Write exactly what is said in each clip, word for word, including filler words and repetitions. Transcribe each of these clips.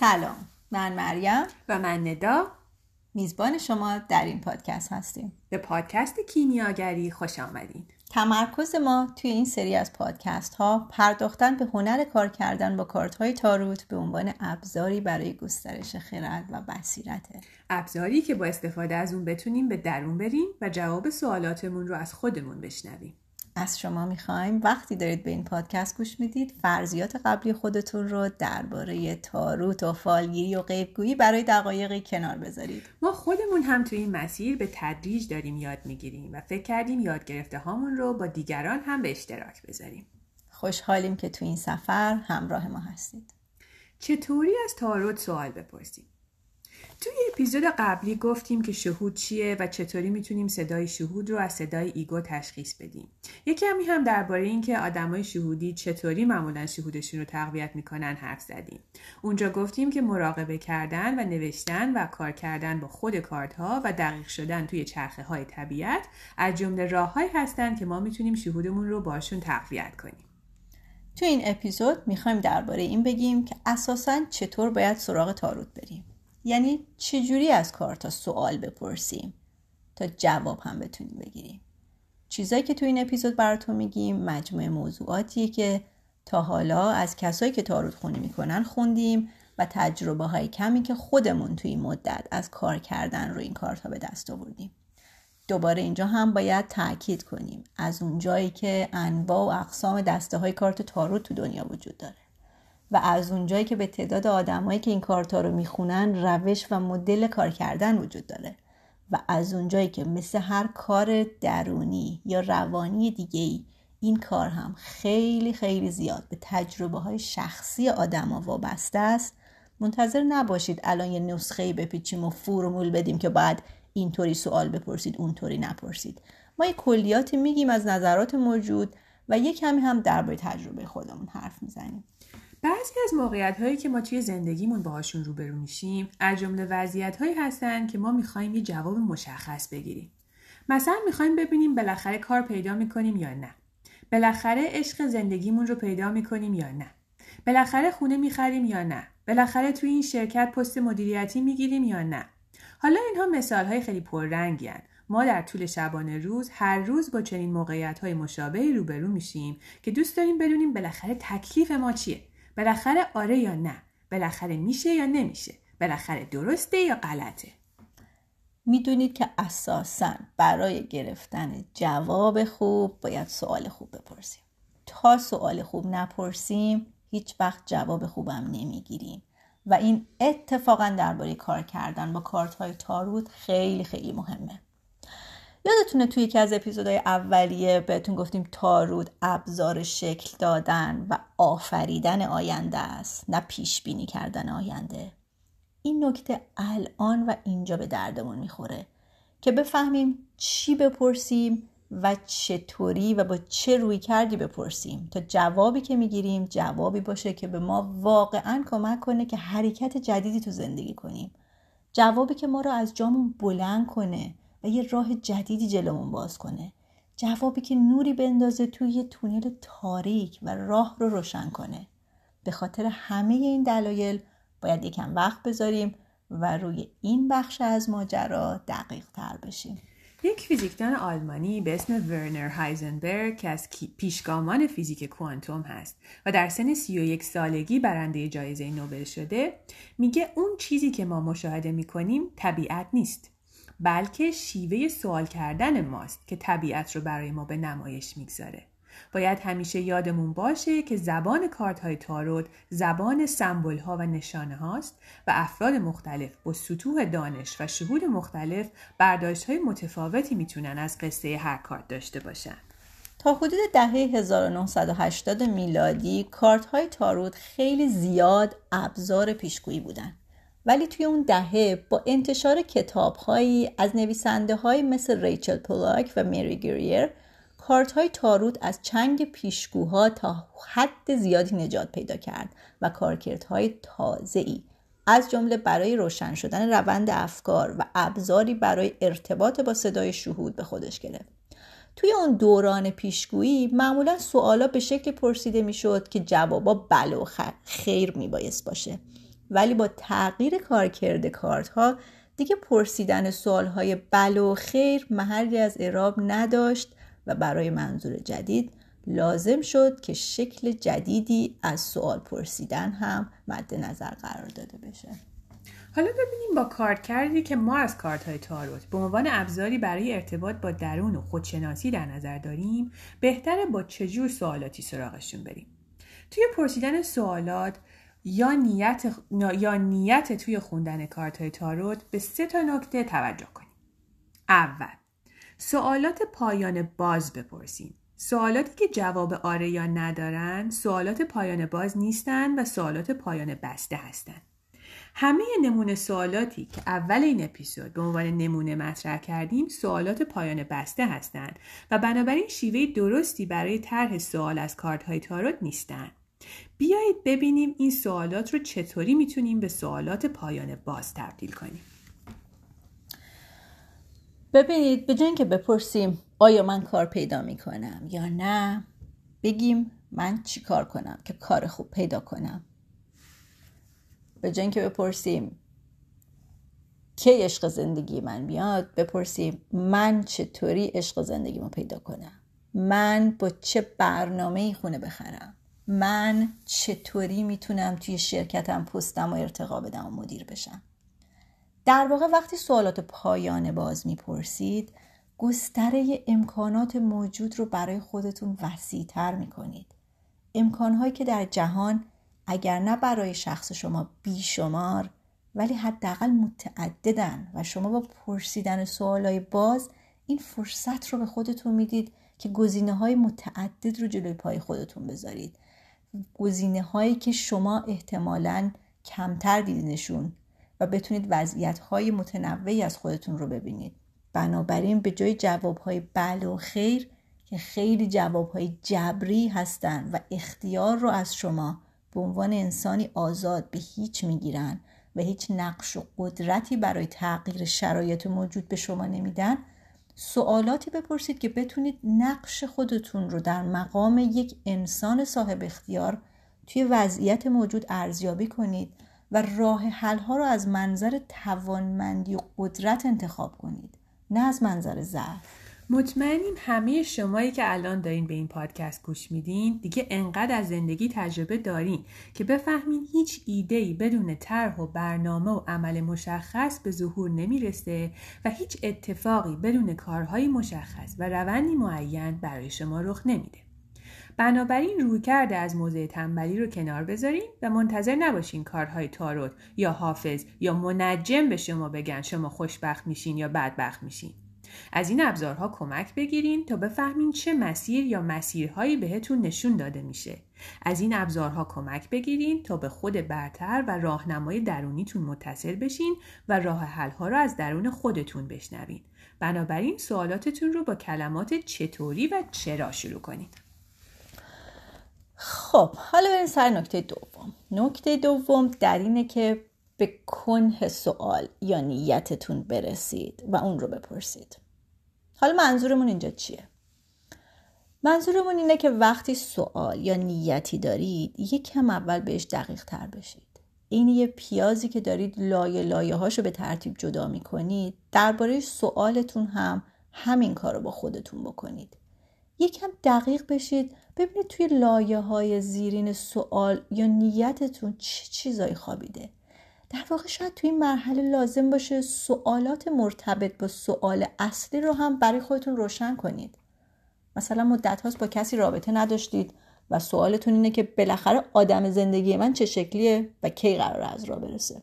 سلام، من مریم و من ندا میزبان شما در این پادکست هستیم. به پادکست کیمیاگری خوش آمدین. تمرکز ما توی این سری از پادکست ها پرداختن به هنر کار کردن با کارت های تاروت به عنوان ابزاری برای گسترش خرد و بصیرته. ابزاری که با استفاده از اون بتونیم به درون بریم و جواب سوالاتمون رو از خودمون بشنویم. از شما میخوایم وقتی دارید به این پادکست گوش میدید فرضیات قبلی خودتون رو درباره تاروت و فالگیری و غیبگویی برای دقایقی کنار بذارید. ما خودمون هم توی این مسیر به تدریج داریم یاد میگیریم و فکر کردیم یاد گرفته هامون رو با دیگران هم به اشتراک بذاریم. خوشحالیم که توی این سفر همراه ما هستید. چطوری از تاروت سوال بپرسیم؟ توی اپیزود قبلی گفتیم که شهود چیه و چطوری میتونیم صدای شهود رو از صدای ایگو تشخیص بدیم. یکی همی هم درباره این که آدمای شهودی چطوری معمولاً شهودشون رو تقویت میکنن حرف زدیم. اونجا گفتیم که مراقبه کردن و نوشتن و کار کردن با خود کارت‌ها و دقیق شدن توی چرخه های طبیعت از جمله راه‌هایی هستن که ما میتونیم شهودمون رو باشون تقویت کنیم. تو این اپیزود میخوایم درباره این بگیم که اساساً چطور باید سراغ تاروت بریم. یعنی چجوری از کارتا سوال بپرسیم تا جواب هم بتونیم بگیریم. چیزایی که تو این اپیزود براتون میگیم مجموعه موضوعاتیه که تا حالا از کسایی که تاروت خونی میکنن خوندیم و تجربه های کمی که خودمون توی این مدت از کار کردن رو این کارتا به دست آوردیم. دوباره اینجا هم باید تاکید کنیم از اون جایی که انواع و اقسام دسته های کارت تاروت تو دنیا وجود داره و از اونجایی که به تعداد آدمایی که این کارتا رو میخونن روش و مدل کار کردن وجود داره و از اونجایی که مثل هر کار درونی یا روانی دیگه‌ای این کار هم خیلی خیلی زیاد به تجربه های شخصی آدما وابسته است، منتظر نباشید الان یه نسخه‌ای بپیچیم و فرمول بدیم که بعد اینطوری سوال بپرسید اونطوری نپرسید. ما یه کلیاتی میگیم از نظرات موجود و یه کمی هم درباره تجربه خودمون حرف میزنیم. بعضی از موقعیت‌هایی که ما توی زندگیمون باهاشون روبرو میشیم، از جمله وضعیت‌هایی هستن که ما می‌خوایم یه جواب مشخص بگیریم. مثلا می‌خوایم ببینیم بالاخره کار پیدا می‌کنیم یا نه. بالاخره عشق زندگیمون رو پیدا می‌کنیم یا نه. بالاخره خونه می‌خریم یا نه. بالاخره توی این شرکت پست مدیریتی می‌گیریم یا نه. حالا اینها مثال‌های خیلی پررنگی هستن. ما در طول شبانه روز هر روز با چنین موقعیت‌های مشابهی روبرو میشیم که دوست داریم بدونیم بالاخره تکلیف ما چیه. بالاخره آره یا نه، بالاخره میشه یا نمیشه، بالاخره درسته یا غلطه. میدونید که اساساً برای گرفتن جواب خوب باید سوال خوب بپرسیم. تا سوال خوب نپرسیم هیچ وقت جواب خوبم نمیگیریم و این اتفاقاً درباره کار کردن با کارت‌های تاروت خیلی خیلی مهمه. یادتونه توی یکی از اپیزودهای اولیه بهتون گفتیم تاروت ابزار شکل دادن و آفریدن آینده است، نه پیش بینی کردن آینده. این نکته الان و اینجا به دردمون میخوره که بفهمیم چی بپرسیم و چطوری و با چه روی کردی بپرسیم تا جوابی که میگیریم جوابی باشه که به ما واقعاً کمک کنه که حرکت جدیدی تو زندگی کنیم، جوابی که ما رو از جامون بلند کنه و یه راه جدیدی جلومون باز کنه، جوابی که نوری بندازه توی یه تونل تاریک و راه رو روشن کنه. به خاطر همه این دلایل باید یکم وقت بذاریم و روی این بخش از ماجرا دقیق تر بشیم. یک فیزیکدان آلمانی به اسم ورنر هایزنبرگ که از پیشگامان فیزیک کوانتوم هست و در سن سی و یک سالگی برنده جایزه نوبل شده، میگه اون چیزی که ما مشاهده میکنیم طبیعت نیست، بلکه شیوه سوال کردن ماست که طبیعت رو برای ما به نمایش میگذاره. باید همیشه یادمون باشه که زبان کارت‌های تاروت زبان سمبول‌ها و نشانه هاست و افراد مختلف با سطوح دانش و شهود مختلف برداشت‌های متفاوتی میتونن از قصه هر کارت داشته باشن. تا حدود دهه هزار و نهصد و هشتاد میلادی کارت‌های تاروت خیلی زیاد ابزار پیشگویی بودن. ولی توی اون دهه با انتشار کتاب‌هایی از نویسنده‌های مثل ریچل پولاک و میری گریر، کارت‌های تاروت از چنگ پیشگوها تا حد زیادی نجات پیدا کرد و کارکردهای تازه‌ای از جمله برای روشن شدن روند افکار و ابزاری برای ارتباط با صدای شهود به خودش گرفت. توی اون دوران پیشگویی معمولاً سوالا به شکل پرسیده می‌شد که جوابا بله و خیر می‌بایست باشه ولی با تغییر کارکرد کارت‌ها دیگه پرسیدن سوال‌های بله و خیر محلی از اعراب نداشت و برای منظور جدید لازم شد که شکل جدیدی از سوال پرسیدن هم مد نظر قرار داده بشه. حالا ببینیم با کارکردی که ما از کارت‌های تاروت به عنوان ابزاری برای ارتباط با درون و خودشناسی در نظر داریم، بهتره با چجور سوالاتی سراغشون بریم. توی پرسیدن سوالات یا نیت یا نیت توی خوندن کارت‌های تاروت به سه تا نکته توجه کنیم. اول، سوالات پایان باز بپرسیم. سوالاتی که جواب آره یا ندارن، سوالات پایان باز نیستن و سوالات پایان بسته هستن. همه نمونه سوالاتی که اول این اپیزود به عنوان نمونه مطرح کردیم سوالات پایان بسته هستند و بنابراین شیوه درستی برای طرح سوال از کارت‌های تاروت نیستند. بیایید ببینیم این سوالات رو چطوری میتونیم به سوالات پایان باز تبدیل کنیم. ببینید، به جای اینکه بپرسیم آیا من کار پیدا میکنم یا نه، بگیم من چی کار کنم که کار خوب پیدا کنم. به جای اینکه بپرسیم کی عشق زندگی من میاد، بپرسیم من چطوری عشق زندگیمو پیدا کنم، من با چه برنامه‌ای خونه بخرم، من چطوری میتونم توی شرکتم پستم و ارتقا بدم و مدیر بشم. در واقع وقتی سوالات پایان باز میپرسید، گستره امکانات موجود رو برای خودتون وسیع‌تر میکنید. امکانهایی که در جهان اگر نه برای شخص شما بیشمار، ولی حداقل متعددن و شما با پرسیدن سوالای باز این فرصت رو به خودتون میدید که گزینه‌های متعدد رو جلوی پای خودتون بذارید. گزینه‌هایی که شما احتمالاً کمتر دیدینشون و بتونید وضعیت‌های متنوعی از خودتون رو ببینید. بنابراین به جای جواب‌های بله و خیر که خیلی جواب‌های جبری هستن و اختیار رو از شما به عنوان انسانی آزاد به هیچ میگیرن و هیچ نقش و قدرتی برای تغییر شرایط موجود به شما نمیدن، سوالاتی بپرسید که بتونید نقش خودتون رو در مقام یک انسان صاحب اختیار توی وضعیت موجود ارزیابی کنید و راه حل‌ها رو از منظر توانمندی و قدرت انتخاب کنید، نه از منظر ضعف. مطمئنیم همه شمایی که الان دارین به این پادکست گوش میدین دیگه انقدر از زندگی تجربه دارین که بفهمین هیچ ایده‌ای بدون طرح و برنامه و عمل مشخص به ظهور نمیرسه و هیچ اتفاقی بدون کارهای مشخص و روندی معین برای شما رخ نمیده. بنابراین رویکرد از موضع تنبلی رو کنار بذارین و منتظر نباشین کارهای تاروت یا حافظ یا منجم به شما بگن شما خوشبخت میشین یا بدبخت میشین. از این ابزارها کمک بگیرین تا بفهمین چه مسیر یا مسیرهایی بهتون نشون داده میشه. از این ابزارها کمک بگیرین تا به خود برتر و راهنمای درونیتون متصل بشین و راه حل‌ها رو از درون خودتون بشنوین. بنابراین سوالاتتون رو با کلمات چطوری و چرا شروع کنین. خب، حالا بریم سر نکته دوم. نکته دوم در اینه که به کنه سوال یا نیتتون برسید و اون رو بپرسید. حالا منظورمون اینجا چیه؟ منظورمون اینه که وقتی سوال یا نیتی دارید یکم اول بهش دقیق تر بشید. این یه پیازی که دارید لایه لایه هاشو به ترتیب جدا می کنید، درباره سوالتون هم همین کارو با خودتون بکنید. یکم دقیق بشید، ببینید توی لایه های زیرین سوال یا نیتتون چه چیزایی خوابیده. در واقع شاید توی این مرحله لازم باشه سوالات مرتبط با سوال اصلی رو هم برای خودتون روشن کنید. مثلا مدت هاست با کسی رابطه نداشتید و سوالتون اینه که بالاخره آدم زندگی من چه شکلیه و کی قراره از راه برسه.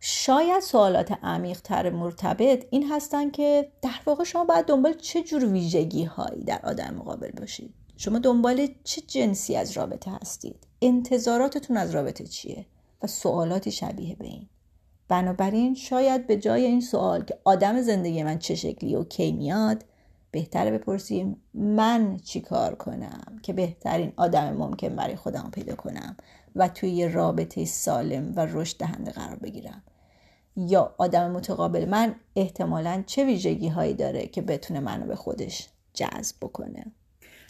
شاید سوالات عمیق‌تر مرتبط این هستن که در واقع شما باید دنبال چه جور ویژگی‌هایی در آدم مقابل باشید. شما دنبال چه جنسی از رابطه هستید؟ انتظاراتتون از رابطه چیه؟ و سوالاتی شبیه به این. بنابراین شاید به جای این سوال که آدم زندگی من چه شکلی و کی میاد، بهتره بپرسیم من چی کار کنم که بهترین آدم ممکن برای خودم پیدا کنم و توی رابطه سالم و رشد دهنده قرار بگیرم، یا آدم متقابل من احتمالاً چه ویژگی هایی داره که بتونه منو به خودش جذب بکنه.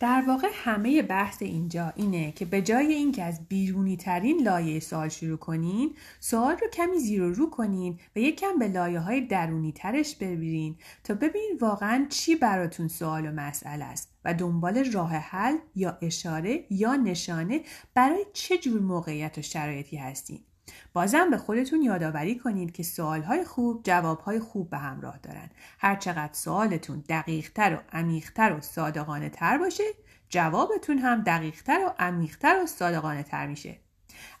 در واقع همه بحث اینجا اینه که به جای اینکه از بیرونی ترین لایه سوال شروع کنین، سوال رو کمی زیر و رو کنین و یک کم به لایه های درونی ترش ببرین تا ببینید واقعاً چی براتون سوال و مسئله است و دنبال راه حل یا اشاره یا نشانه برای چه جور موقعیت و شرایطی هستین. بازم به خودتون یادآوری کنید که سوال‌های خوب جواب‌های خوب به همراه دارن. هر چقدر سوالتون دقیق‌تر و عمیق‌تر و صادقانه‌تر باشه، جوابتون هم دقیق‌تر و عمیق‌تر و صادقانه‌تر میشه.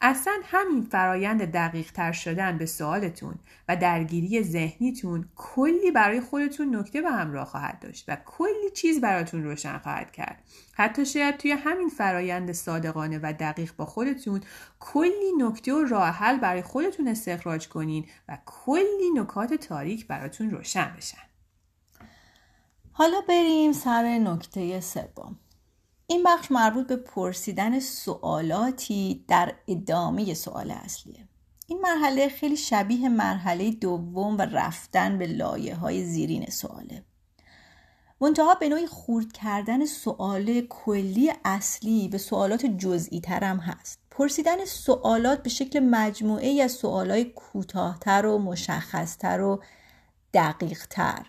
اصلا همین فرایند دقیق‌تر شدن به سوالتون و درگیری ذهنیتون کلی برای خودتون نکته به همراه خواهد داشت و کلی چیز براتون روشن خواهد کرد. حتی شاید توی همین فرایند صادقانه و دقیق با خودتون کلی نکته و راه حل برای خودتون استخراج کنین و کلی نکات تاریک براتون روشن بشن. حالا بریم سر نکته سوم. این بخش مربوط به پرسیدن سوالاتی در ادامه سوال اصلیه. این مرحله خیلی شبیه مرحله دوم و رفتن به لایه‌های زیرین سواله. منتها به نوعی خرد کردن سوال کلی اصلی به سوالات جزئی تر هم هست. پرسیدن سوالات به شکل مجموعه‌ای از سوالای کوتاه‌تر و مشخص‌تر و دقیق‌تر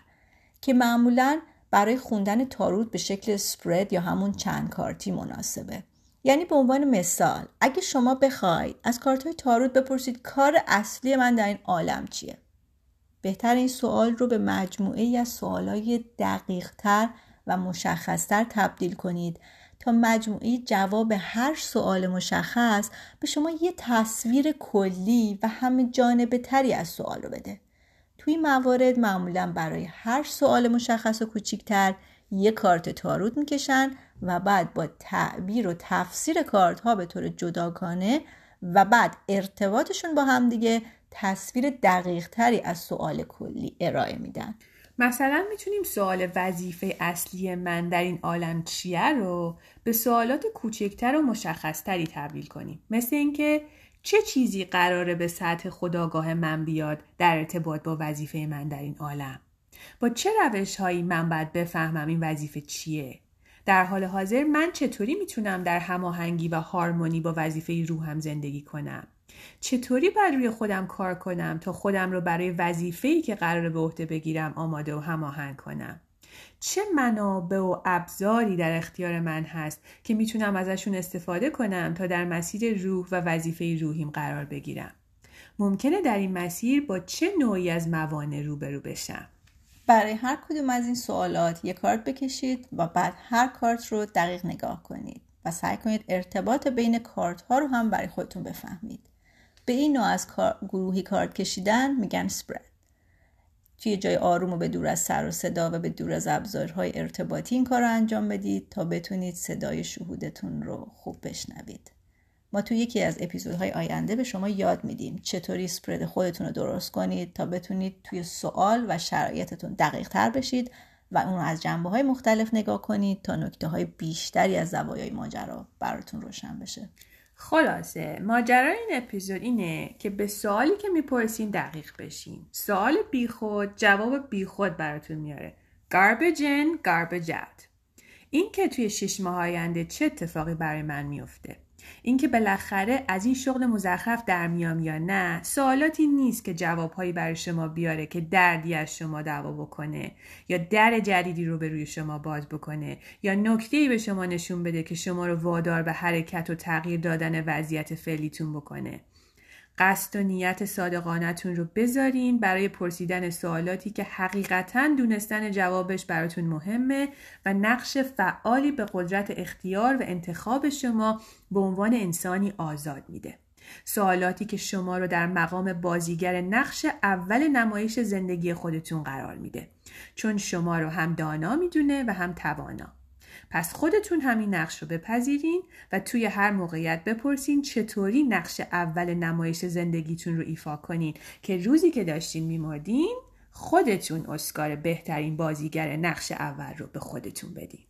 که معمولاً برای خوندن تاروت به شکل سپرد یا همون چند کارتی مناسبه. یعنی به عنوان مثال اگه شما بخواید از کارت‌های تاروت بپرسید کار اصلی من در این عالم چیه؟ بهتر این سوال رو به مجموعه‌ای از سوالای دقیق‌تر و مشخص‌تر تبدیل کنید تا مجموعه جواب هر سوال مشخص به شما یه تصویر کلی و همه جانبه تری از سوال رو بده. توی موارد معمولاً برای هر سوال مشخص و کوچیک‌تر یک کارت تاروت می‌کشن و بعد با تعبیر و تفسیر کارت‌ها به طور جداگانه و بعد ارتباطشون با هم دیگه تصویر دقیق‌تری از سوال کلی ارائه میدن. مثلا میتونیم سوال وظیفه اصلی من در این عالم چیه رو به سوالات کوچکتر و مشخصتری تبدیل کنیم. مثل اینکه چه چیزی قراره به سطح خودآگاه من بیاد در ارتباط با وظیفه من در این عالم؟ با چه روش‌هایی من باید بفهمم این وظیفه چیه؟ در حال حاضر من چطوری میتونم در هماهنگی و هارمونی با وظیفه روحم زندگی کنم؟ چطوری باید روی خودم کار کنم تا خودم رو برای وظیفه‌ای که قراره به عهده بگیرم آماده و هماهنگ کنم؟ چه منابع و ابزاری در اختیار من هست که میتونم ازشون استفاده کنم تا در مسیر روح و وظیفه روحیم قرار بگیرم؟ ممکنه در این مسیر با چه نوعی از موانع روبرو بشم؟ برای هر کدوم از این سوالات یک کارت بکشید و بعد هر کارت رو دقیق نگاه کنید و سعی کنید ارتباط بین کارت ها رو هم برای خودتون بفهمید. به این نوع از کار... گروهی کارت کشیدن میگن سپرد. توی جای آروم و به دور از سر و صدا و به دور از ابزارهای ارتباطی این کار رو انجام بدید تا بتونید صدای شهودتون رو خوب بشنوید. ما توی یکی از اپیزودهای آینده به شما یاد میدیم چطوری سپرد خودتون رو درست کنید تا بتونید توی سوال و شرایطتون دقیق تر بشید و اون رو از جنبه‌های مختلف نگاه کنید تا نکته‌های بیشتری از زوایای ماجرا براتون روشن بشه. خلاصه ماجرای این اپیزود اینه که به سوالی که میپرسین دقیق بشین. سوال بیخود جواب بیخود براتون میاره. Garbage in, garbage out. این که توی شش ماه آینده چه اتفاقی برای من میفته، این که بالاخره از این شغل مزخرف در میام یا نه، سوالاتی نیست که جوابهایی برای شما بیاره که دردی از شما دعوا بکنه یا در جدیدی رو به روی شما باز بکنه یا نکته‌ای به شما نشون بده که شما رو وادار به حرکت و تغییر دادن وضعیت فعلیتون بکنه. قصد و نیت صادقانه‌تون رو بذارین برای پرسیدن سوالاتی که حقیقتاً دونستن جوابش براتون مهمه و نقش فعالی به قدرت اختیار و انتخاب شما به عنوان انسانی آزاد میده. سوالاتی که شما رو در مقام بازیگر نقش اول نمایش زندگی خودتون قرار میده، چون شما رو هم دانا میدونه و هم توانا. پس خودتون همین نقش رو بپذیرین و توی هر موقعیت بپرسین چطوری نقش اول نمایش زندگیتون رو ایفا کنین که روزی که داشتین میمردین خودتون اسکار بهترین بازیگر نقش اول رو به خودتون بدین.